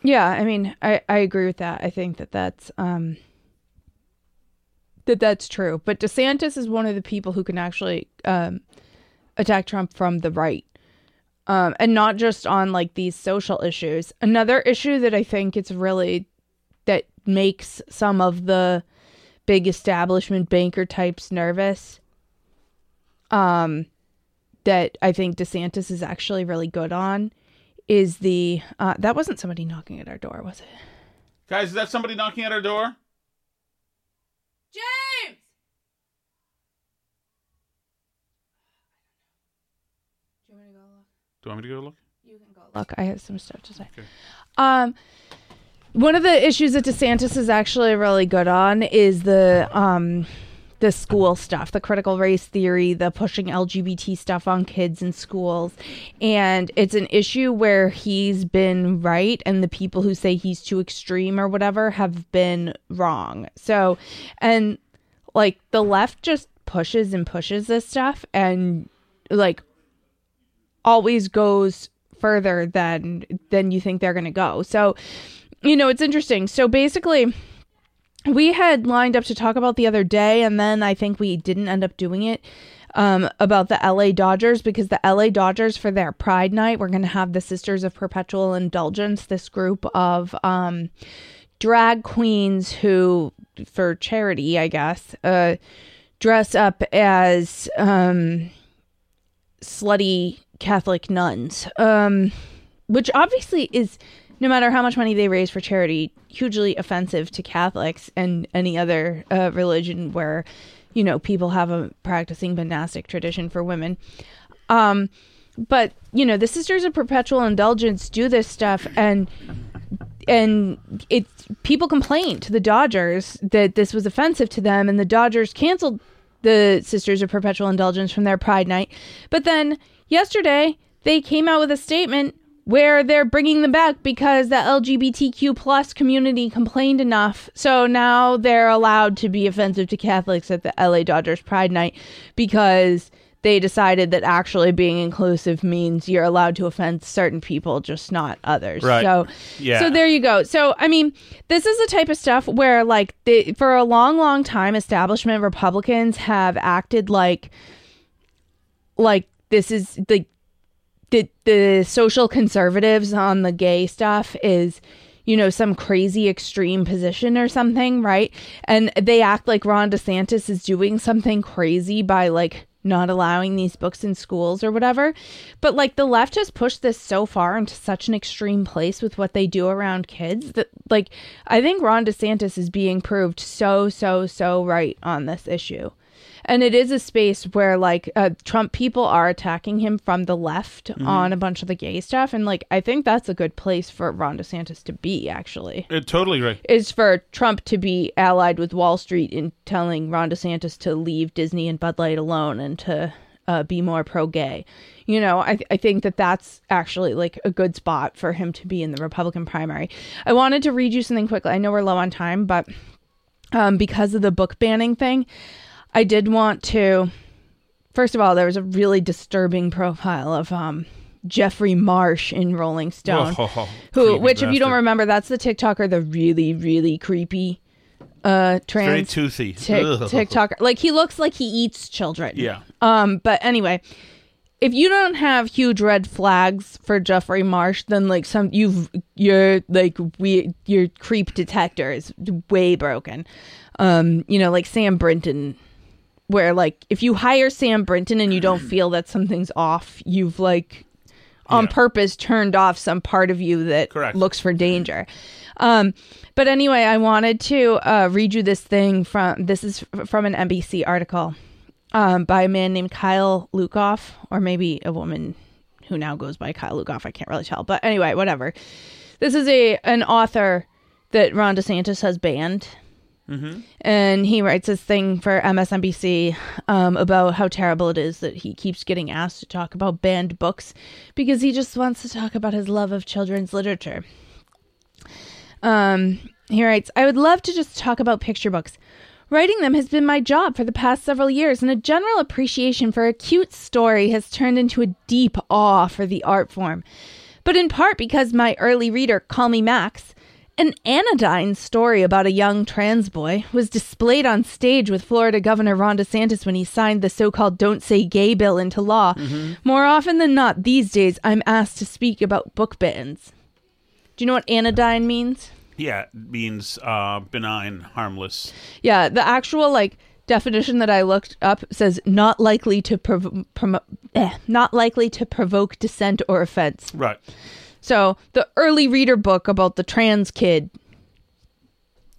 Yeah, I mean, I agree with that. I think that that's true. But DeSantis is one of the people who can actually attack Trump from the right. And not just on like these social issues. Another issue that I think it's really that makes some of the big establishment banker types nervous. That I think DeSantis is actually really good on is the that wasn't somebody knocking at our door, was it? Guys, is that somebody knocking at our door? James! Do you want me to go look? You can go look. I have some stuff to say. Okay. One of the issues that DeSantis is actually really good on is the school stuff, the critical race theory, the pushing LGBT stuff on kids in schools. And it's an issue where he's been right and the people who say he's too extreme or whatever have been wrong. So, and like the left just pushes and pushes this stuff and like always goes further than you think they're going to go. So, you know, it's interesting. So basically, we had lined up to talk about the other day, and then I think we didn't end up doing it, about the LA Dodgers, because the LA Dodgers, for their Pride Night, we're going to have the Sisters of Perpetual Indulgence, this group of drag queens who, for charity, I guess, dress up as slutty Catholic nuns, which obviously is, no matter how much money they raise for charity, hugely offensive to Catholics and any other religion where, you know, people have a practicing monastic tradition for women. But, you know, the Sisters of Perpetual Indulgence do this stuff, and it's, people complained to the Dodgers that this was offensive to them, and the Dodgers canceled the Sisters of Perpetual Indulgence from their Pride Night. But then yesterday, they came out with a statement where they're bringing them back because the LGBTQ plus community complained enough. So now they're allowed to be offensive to Catholics at the LA Dodgers Pride Night because they decided that actually being inclusive means you're allowed to offend certain people, just not others. Right. So, yeah. So there you go. So, I mean, this is the type of stuff where, like, for a long, long time, establishment Republicans have acted like this is the social conservatives on the gay stuff is, you know, some crazy extreme position or something, right? And they act like Ron DeSantis is doing something crazy by, like, not allowing these books in schools or whatever. But like the left has pushed this so far into such an extreme place with what they do around kids that, like, I think Ron DeSantis is being proved so right on this issue. And it is a space where, like, Trump people are attacking him from the left on a bunch of the gay stuff. And, like, I think that's a good place for Ron DeSantis to be, actually. Totally right. Is for Trump to be allied with Wall Street in telling Ron DeSantis to leave Disney and Bud Light alone and to be more pro-gay. You know, I think that that's actually, like, a good spot for him to be in the Republican primary. I wanted to read you something quickly. I know we're low on time, but because of the book banning thing, I did want to, first of all, there was a really disturbing profile of Jeffrey Marsh in Rolling Stone, which, if you don't remember, that's the TikToker, the really, really creepy trans. Very toothy. TikToker. Like, he looks like he eats children. Yeah. But anyway, if you don't have huge red flags for Jeffrey Marsh, then, like, your creep detector is way broken. You know, like Sam Brinton, where, like, if you hire Sam Brinton and you don't feel that something's off, you've, like, on purpose turned off some part of you that looks for danger. But anyway, I wanted to read you this thing from, this is from an NBC article by a man named Kyle Lukoff, or maybe a woman who now goes by Kyle Lukoff. I can't really tell. But anyway, whatever. This is an author that Ron DeSantis has banned. Mm-hmm. And he writes this thing for MSNBC about how terrible it is that he keeps getting asked to talk about banned books because he just wants to talk about his love of children's literature. He writes, I would love to just talk about picture books. Writing them has been my job for the past several years, and a general appreciation for a cute story has turned into a deep awe for the art form. But in part because my early reader, Call Me Max, an anodyne story about a young trans boy, was displayed on stage with Florida Governor Ron DeSantis when he signed the so-called Don't Say Gay bill into law. Mm-hmm. More often than not, these days, I'm asked to speak about book bans. Do you know what anodyne means? Yeah, it means benign, harmless. Yeah, the actual definition that I looked up says not likely to not likely to provoke dissent or offense. Right. So the early reader book about the trans kid,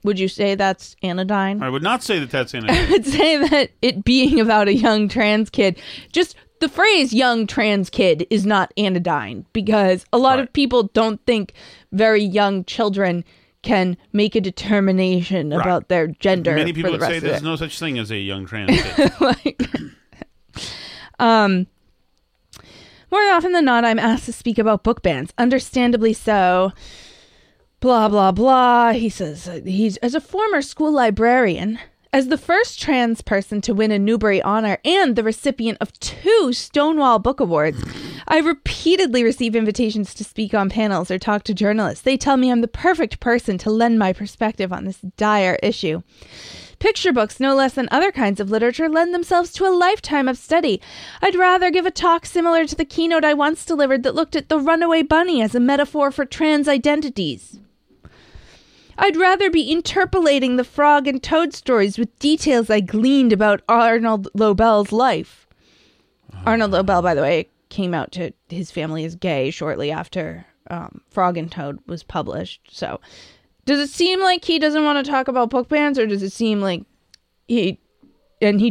would you say that's anodyne? I would not say that that's anodyne. I would say that it being about a young trans kid, just the phrase young trans kid is not anodyne because a lot of people don't think very young children can make a determination about their gender. Many people would say there's no such thing as a young trans kid. More often than not, I'm asked to speak about book bans. Understandably so. Blah, blah, blah. He says, he's as a former school librarian, as the first trans person to win a Newbery honor and the recipient of 2 Stonewall Book Awards, I repeatedly receive invitations to speak on panels or talk to journalists. They tell me I'm the perfect person to lend my perspective on this dire issue. Picture books, no less than other kinds of literature, lend themselves to a lifetime of study. I'd rather give a talk similar to the keynote I once delivered that looked at the runaway bunny as a metaphor for trans identities. I'd rather be interpolating the frog and toad stories with details I gleaned about Arnold Lobel's life. Arnold Lobel, by the way, came out to his family as gay shortly after Frog and Toad was published, so... Does it seem like he doesn't want to talk about book bans, or does it seem like he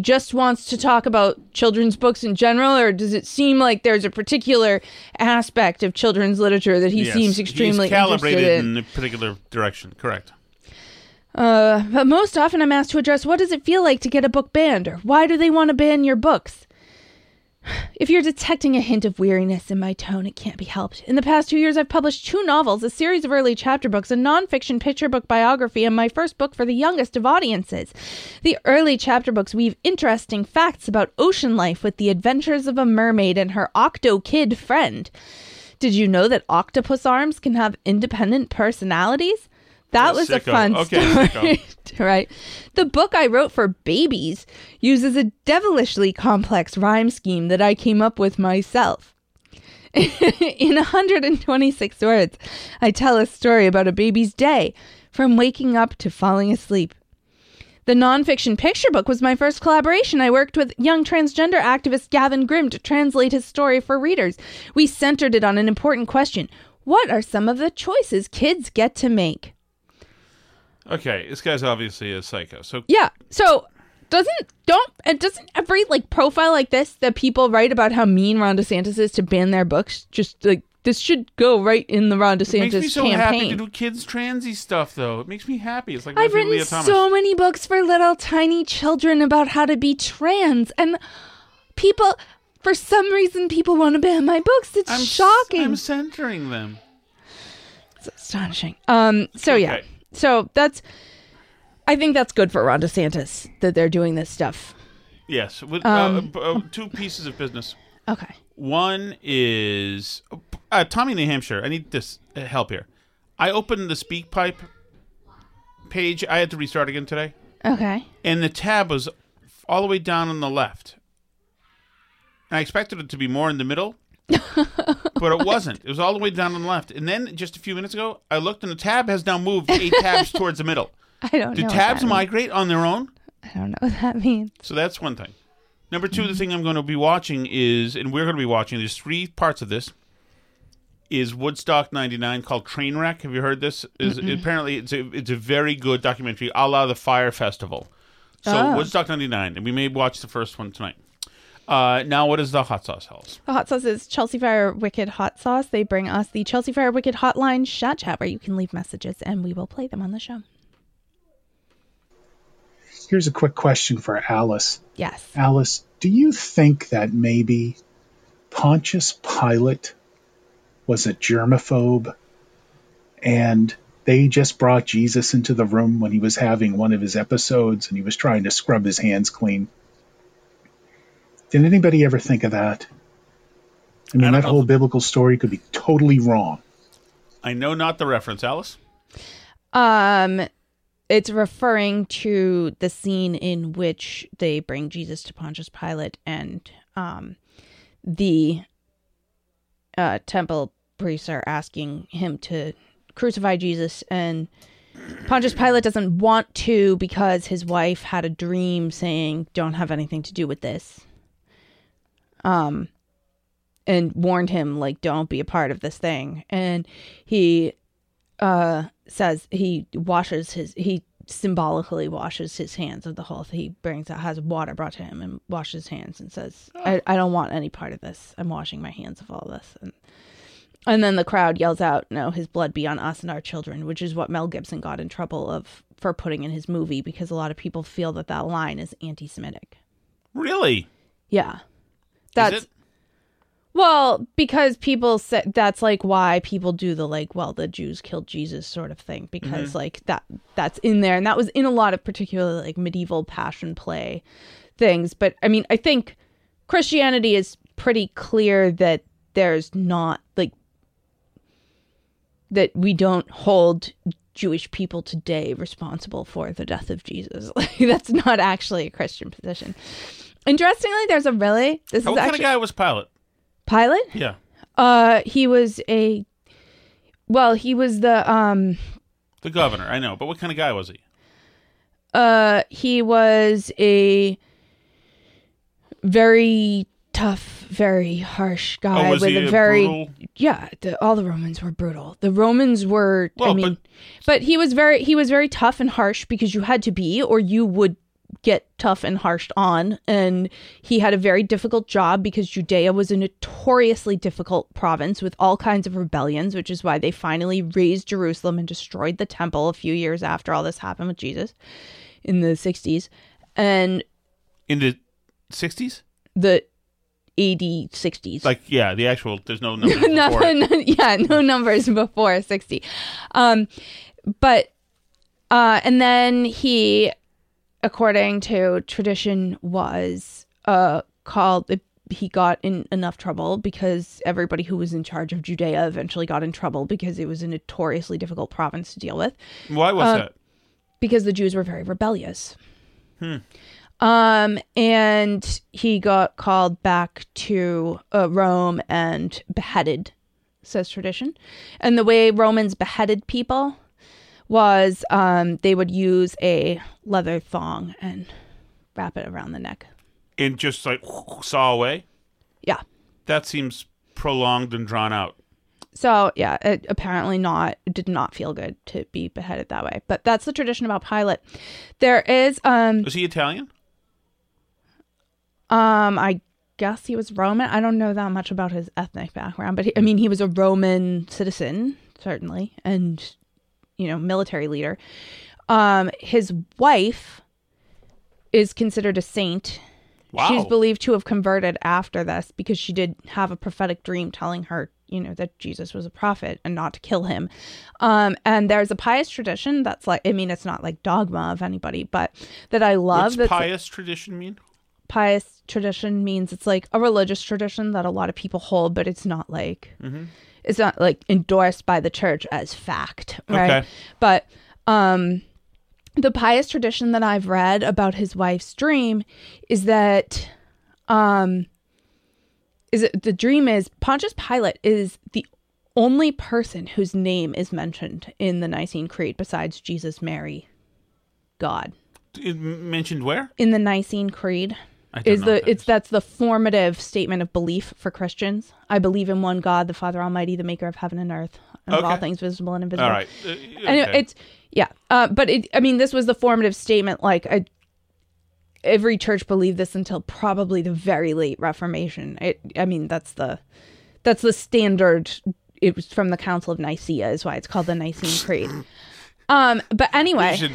just wants to talk about children's books in general, or does it seem like there's a particular aspect of children's literature that he seems extremely calibrated interested in a particular direction? Correct. But most often I'm asked to address, what does it feel like to get a book banned, or why do they want to ban your books? If you're detecting a hint of weariness in my tone, it can't be helped. In the past 2 years, I've published 2 novels, a series of early chapter books, a nonfiction picture book biography, and my first book for the youngest of audiences. The early chapter books weave interesting facts about ocean life with the adventures of a mermaid and her octo-kid friend. Did you know that octopus arms can have independent personalities? That was a fun story, right? The book I wrote for babies uses a devilishly complex rhyme scheme that I came up with myself. In 126 words, I tell a story about a baby's day, from waking up to falling asleep. The nonfiction picture book was my first collaboration. I worked with young transgender activist Gavin Grimm to translate his story for readers. We centered it on an important question. What are some of the choices kids get to make? Okay, this guy's obviously a psycho. So yeah, so doesn't every profile like this that people write about how mean Ron DeSantis is to ban their books, just this should go right in the Ron DeSantis campaign. It makes me so happy to do kids transy stuff, though. It makes me happy. It's like I've written so many books for little tiny children about how to be trans, and people, for some reason, people want to ban my books. It's shocking. I'm censoring them. It's astonishing. Yeah. So I think that's good for Ron DeSantis that they're doing this stuff. Yes. With, 2 pieces of business. Okay. One is, Tommy, New Hampshire, I need this help here. I opened the SpeakPipe page. I had to restart again today. Okay. And the tab was all the way down on the left. And I expected it to be more in the middle. But it wasn't. It was all the way down on the left. And then just a few minutes ago, I looked and the tab has now moved 8 tabs towards the middle. I don't know. Do tabs migrate on their own? I don't know what that means. So that's one thing. Number 2, the thing I'm going to be watching is, and we're going to be watching, there's 3 parts of this. is Woodstock 99 called Trainwreck. Have you heard this? Apparently it's a very good documentary, a la the Fire Festival. So Woodstock 99, and we may watch the first one tonight. Now, what is the hot sauce, Hells? The hot sauce is Chelsea Fire Wicked Hot Sauce. They bring us the Chelsea Fire Wicked Hotline Chat Chat, where you can leave messages, and we will play them on the show. Here's a quick question for Alice. Yes. Alice, do you think that maybe Pontius Pilate was a germaphobe, and they just brought Jesus into the room when he was having one of his episodes and he was trying to scrub his hands clean? Did anybody ever think of that? I mean, that whole biblical story could be totally wrong. I know not the reference, Alice. It's referring to the scene in which they bring Jesus to Pontius Pilate, and the temple priests are asking him to crucify Jesus, and Pontius Pilate doesn't want to because his wife had a dream saying, "Don't have anything to do with this," and warned him, like, "Don't be a part of this thing." And he says he symbolically washes his hands of the whole thing. He has water brought to him and washes his hands and says, I don't want any part of this. I'm washing my hands of all this." And then the crowd yells out, "No, his blood be on us and our children," which is what Mel Gibson got in trouble for putting in his movie, because a lot of people feel that line is anti-Semitic. Really? Yeah. Is it? Well, because people say that's like why people do the the Jews killed Jesus sort of thing, because that's in there, and that was in a lot of particularly medieval passion play things. But I mean, I think Christianity is pretty clear that there's not that we don't hold Jewish people today responsible for the death of Jesus. That's not actually a Christian position. Interestingly, there's a really this what is actually, kind of guy was Pilate? Pilot? Yeah. He was the governor, I know, but what kind of guy was he? He was a very tough, very harsh guy. Brutal? Yeah, all the Romans were brutal. The Romans were, but he was very tough and harsh, because you had to be, or you would get tough and harsh on, and he had a very difficult job, because Judea was a notoriously difficult province with all kinds of rebellions, which is why they finally razed Jerusalem and destroyed the temple a few years after all this happened with Jesus in the 60s. And in the 60s? The AD 60s. The actual, there's no numbers before. Yeah, no numbers before 60. And then he, according to tradition, was called. He got in enough trouble because everybody who was in charge of Judea eventually got in trouble, because it was a notoriously difficult province to deal with. Why was that? Because the Jews were very rebellious. And he got called back to Rome and beheaded, says tradition. And the way Romans beheaded people was they would use a leather thong and wrap it around the neck. And just saw away? Yeah. That seems prolonged and drawn out. So, yeah, it apparently did not feel good to be beheaded that way. But that's the tradition about Pilate. There is... was he Italian? I guess he was Roman. I don't know that much about his ethnic background. But, he was a Roman citizen, certainly, and... military leader. His wife is considered a saint. Wow. She's believed to have converted after this, because she did have a prophetic dream telling her, that Jesus was a prophet and not to kill him. And there's a pious tradition that's it's not dogma of anybody, but that I love. What's pious tradition mean? Pious tradition means it's a religious tradition that a lot of people hold, but it's not it's not endorsed by the church as fact, right? Okay. But the pious tradition that I've read about his wife's dream is that the dream is Pontius Pilate is the only person whose name is mentioned in the Nicene Creed besides Jesus, Mary, God. Mentioned where? In the Nicene Creed. That's the formative statement of belief for Christians. I believe in one God, the Father Almighty, the Maker of heaven and earth, and of all things visible and invisible. All right. Anyway, this was the formative statement. Like, every church believed this until probably the very late Reformation. That's the standard. It was from the Council of Nicaea, is why it's called the Nicene Creed. But anyway, we should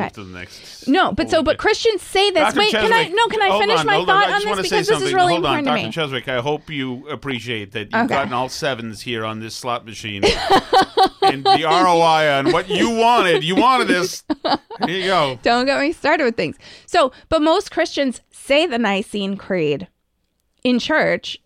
move to the next. No, but Christians say this. Dr. Wait, Cheswick, can I finish my thought on this because this is really important to me. Hold on, Dr. Cheswick, I hope you appreciate that you've gotten all sevens here on this slot machine. And the ROI on what you wanted. You wanted this. Here you go. Don't get me started with things. So, but most Christians say the Nicene Creed in church,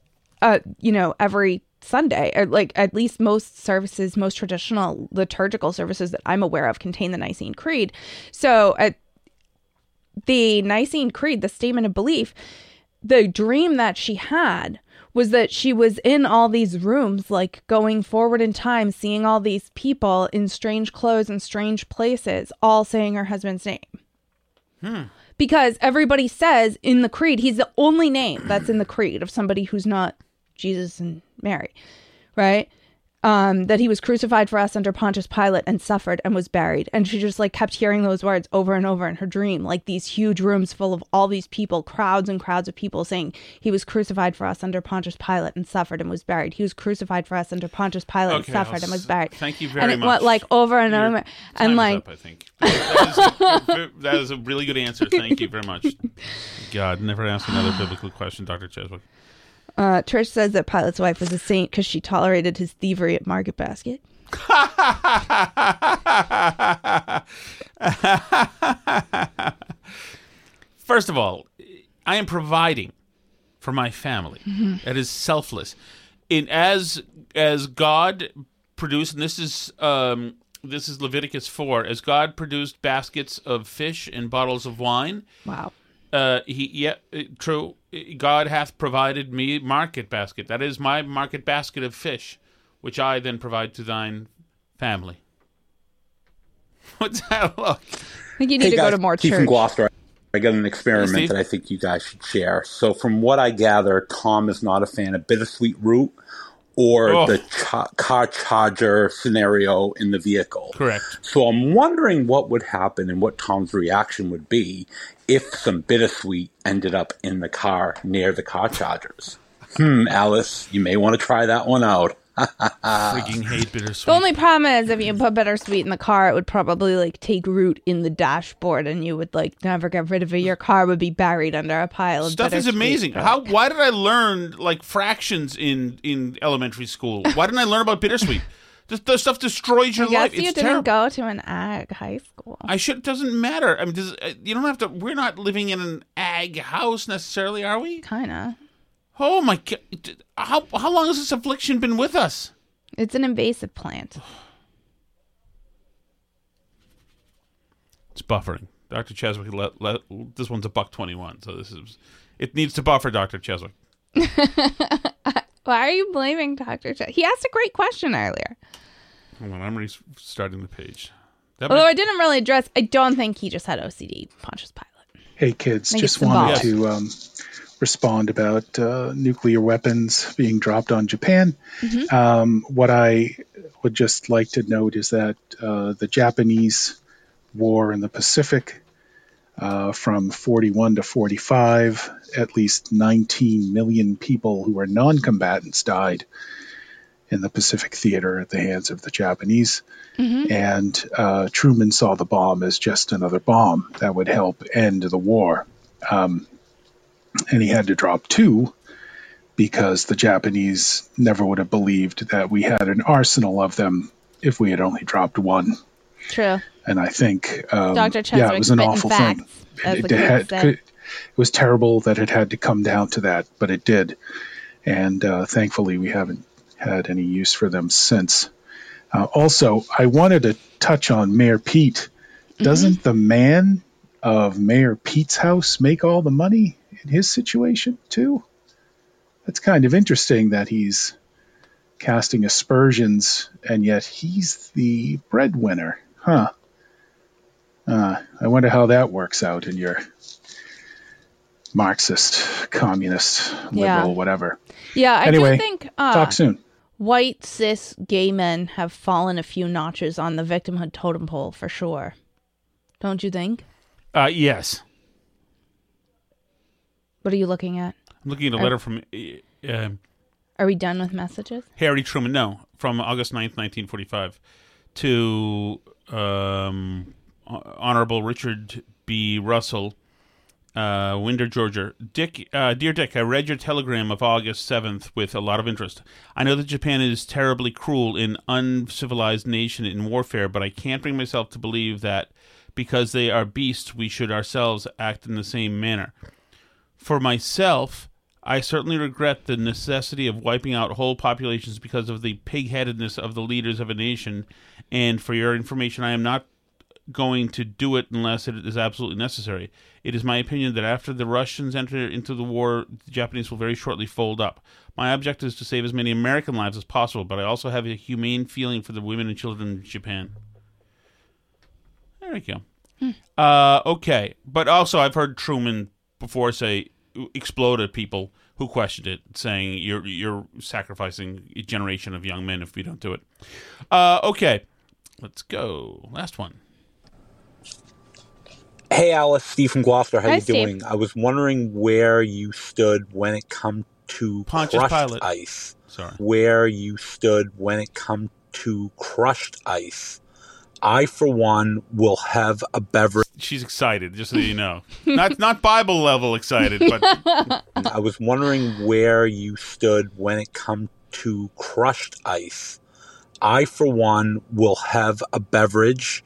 every Sunday, or like at least most services, most traditional liturgical services that I'm aware of contain the Nicene Creed. So the Nicene Creed, the statement of belief, the dream that she had was that she was in all these rooms, like going forward in time, seeing all these people in strange clothes and strange places, all saying her husband's name. Because everybody says in the creed, he's the only name that's in the creed of somebody who's not Jesus and Mary, right? That he was crucified for us under Pontius Pilate and suffered and was buried. And she just like kept hearing those words over and over in her dream, like these huge rooms full of all these people, crowds and crowds of people saying he was crucified for us under Pontius Pilate and suffered and was buried. He was crucified for us under Pontius Pilate and suffered and was buried. Thank you very much. And it went like over and over. And like, up, I think that is a really good answer. Thank you very much. God, never ask another biblical question, Dr. Cheswick. Trish says that Pilate's wife was a saint because she tolerated his thievery at Market Basket. First of all, I am providing for my family. Mm-hmm. That is selfless. As God produced, and this is Leviticus 4, as God produced baskets of fish and bottles of wine. Wow. True. God hath provided me market basket. That is my market basket of fish, which I then provide to thine family. What's that look? I think you need to go to more Keith church. And Gloucester, I got an experiment that I think you guys should share. So from what I gather, Tom is not a fan of bittersweet root or the car charger scenario in the vehicle. Correct. So I'm wondering what would happen and what Tom's reaction would be if some bittersweet ended up in the car near the car chargers. Alice, you may want to try that one out. Freaking hate bittersweet. The only problem is if you put bittersweet in the car, it would probably like take root in the dashboard, and you would like never get rid of it. Your car would be buried under a pile of stuff. Is amazing. Why did I learn like fractions in elementary school? Why didn't I learn about bittersweet? The stuff destroys your life. It's terrible. Go to an ag high school. It doesn't matter. I mean, you don't have to. We're not living in an ag house necessarily, are we? Kinda. Oh my God! How long has this affliction been with us? It's an invasive plant. It's buffering, Dr. Cheswick. This one's $1.21, so it needs to buffer, Dr. Cheswick. Why are you blaming Dr. Cheswick? He asked a great question earlier. Hold on, I'm restarting the page. I didn't really address. I don't think he just had OCD, Pontius Pilate. Hey kids, just wanted to respond about nuclear weapons being dropped on Japan. Mm-hmm. What I would just like to note is that the Japanese war in the Pacific from 41 to 45, at least 19 million people who were non-combatants died in the Pacific theater at the hands of the Japanese. Mm-hmm. And Truman saw the bomb as just another bomb that would help end the war. And he had to drop two because the Japanese never would have believed that we had an arsenal of them if we had only dropped one. True. And I think, Dr. Cheswick, it was an awful thing. It was terrible that it had to come down to that, but it did. And thankfully, we haven't had any use for them since. Also, I wanted to touch on Mayor Pete. Doesn't the man of Mayor Pete's house make all the money in his situation too? That's kind of interesting that he's casting aspersions and yet he's the breadwinner, huh? I wonder how that works out in your Marxist, communist, liberal, whatever. Yeah, anyway, do think talk soon. White, cis, gay men have fallen a few notches on the victimhood totem pole for sure. Don't you think? Yes. What are you looking at? I'm looking at a letter from... are we done with messages? Harry Truman, no. From August 9th, 1945 to Honorable Richard B. Russell, Winder, Georgia. Dear Dick, I read your telegram of August 7th with a lot of interest. I know that Japan is terribly cruel and uncivilized nation in warfare, but I can't bring myself to believe that because they are beasts, we should ourselves act in the same manner. For myself, I certainly regret the necessity of wiping out whole populations because of the pig-headedness of the leaders of a nation, and for your information, I am not going to do it unless it is absolutely necessary. It is my opinion that after the Russians enter into the war, the Japanese will very shortly fold up. My object is to save as many American lives as possible, but I also have a humane feeling for the women and children in Japan. There we go. Okay. But also, I've heard Truman before say, explode at people who questioned it, saying you're sacrificing a generation of young men if we don't do it. Okay. Let's go. Last one. Hey, Alice, Steve from Gloucester. How you doing? I was wondering where you stood when it come to crushed ice. Sorry. Where you stood when it come to crushed ice. I, for one, will have a beverage. She's excited, just so you know. Not Bible level excited, but... I was wondering where you stood when it come to crushed ice. I, for one, will have a beverage...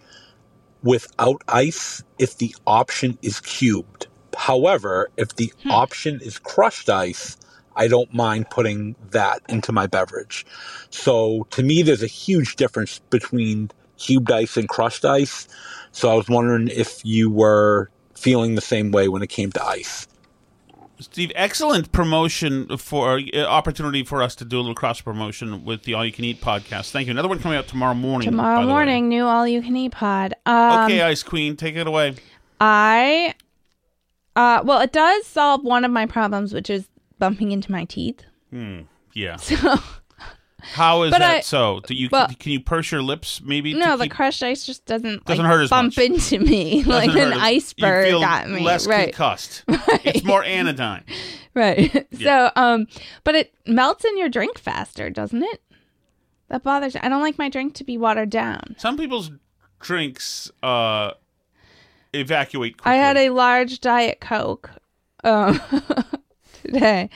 without ice if the option is cubed. However, if the option is crushed ice, I don't mind putting that into my beverage. So to me, there's a huge difference between cubed ice and crushed ice. So I was wondering if you were feeling the same way when it came to ice. Steve, excellent promotion for opportunity for us to do a little cross promotion with the All You Can Eat podcast. Thank you. Another one coming out tomorrow morning. Tomorrow morning, new All You Can Eat pod. Okay, Ice Queen, take it away. Well, it does solve one of my problems, which is bumping into my teeth. Yeah. So how is that? Can you purse your lips? Maybe no. The crushed ice just doesn't hurt as bump much. Into me like an iceberg you feel got me. Less concussed. Right. It's more anodyne. Right. Yeah. So, but it melts in your drink faster, doesn't it? That bothers me. I don't like my drink to be watered down. Some people's drinks evacuate quickly. I had a large Diet Coke today.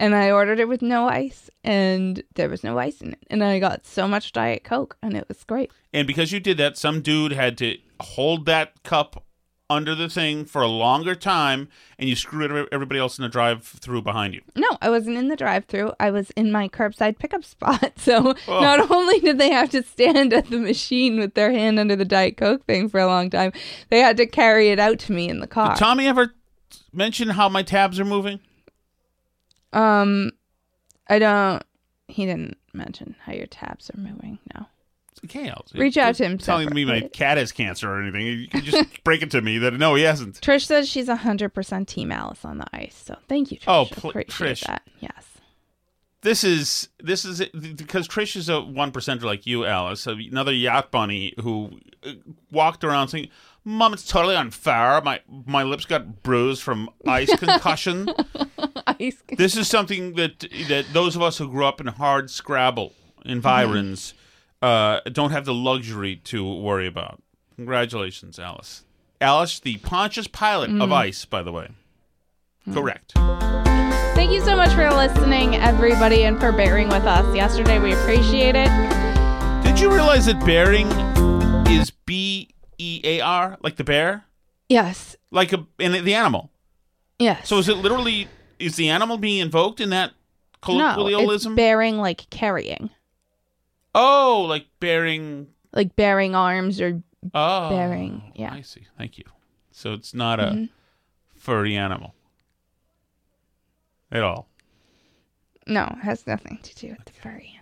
And I ordered it with no ice, and there was no ice in it. And I got so much Diet Coke, and it was great. And because you did that, some dude had to hold that cup under the thing for a longer time, and you screwed everybody else in the drive-thru behind you. No, I wasn't in the drive-thru. I was in my curbside pickup spot. So not only did they have to stand at the machine with their hand under the Diet Coke thing for a long time, they had to carry it out to me in the car. Did Tommy ever mention how my tabs are moving? He didn't mention how your tabs are moving, no. Reach out to him. Telling me my cat has cancer or anything. You can just break it to me that, no, he hasn't. Trish says she's 100% Team Alice on the ice, so thank you, Trish. Oh, Trish. That. Yes. This is because Trish is a 1%er like you, Alice, another yacht bunny who walked around saying, Mom, it's totally on fire. My lips got bruised from ice concussion. This is something that those of us who grew up in hard Scrabble environs don't have the luxury to worry about. Congratulations, Alice. Alice, the Pontius Pilate of ice, by the way. Correct. Thank you so much for listening, everybody, and for bearing with us yesterday. We appreciate it. Did you realize that bearing is B-E-A-R, like the bear? Yes. Like the animal? Yes. So is it literally... Is the animal being invoked in that colloquialism? No, it's bearing, like carrying. Oh, like bearing... Like bearing arms or bearing, yeah. I see. Thank you. So it's not a furry animal. At all. No, it has nothing to do with the furry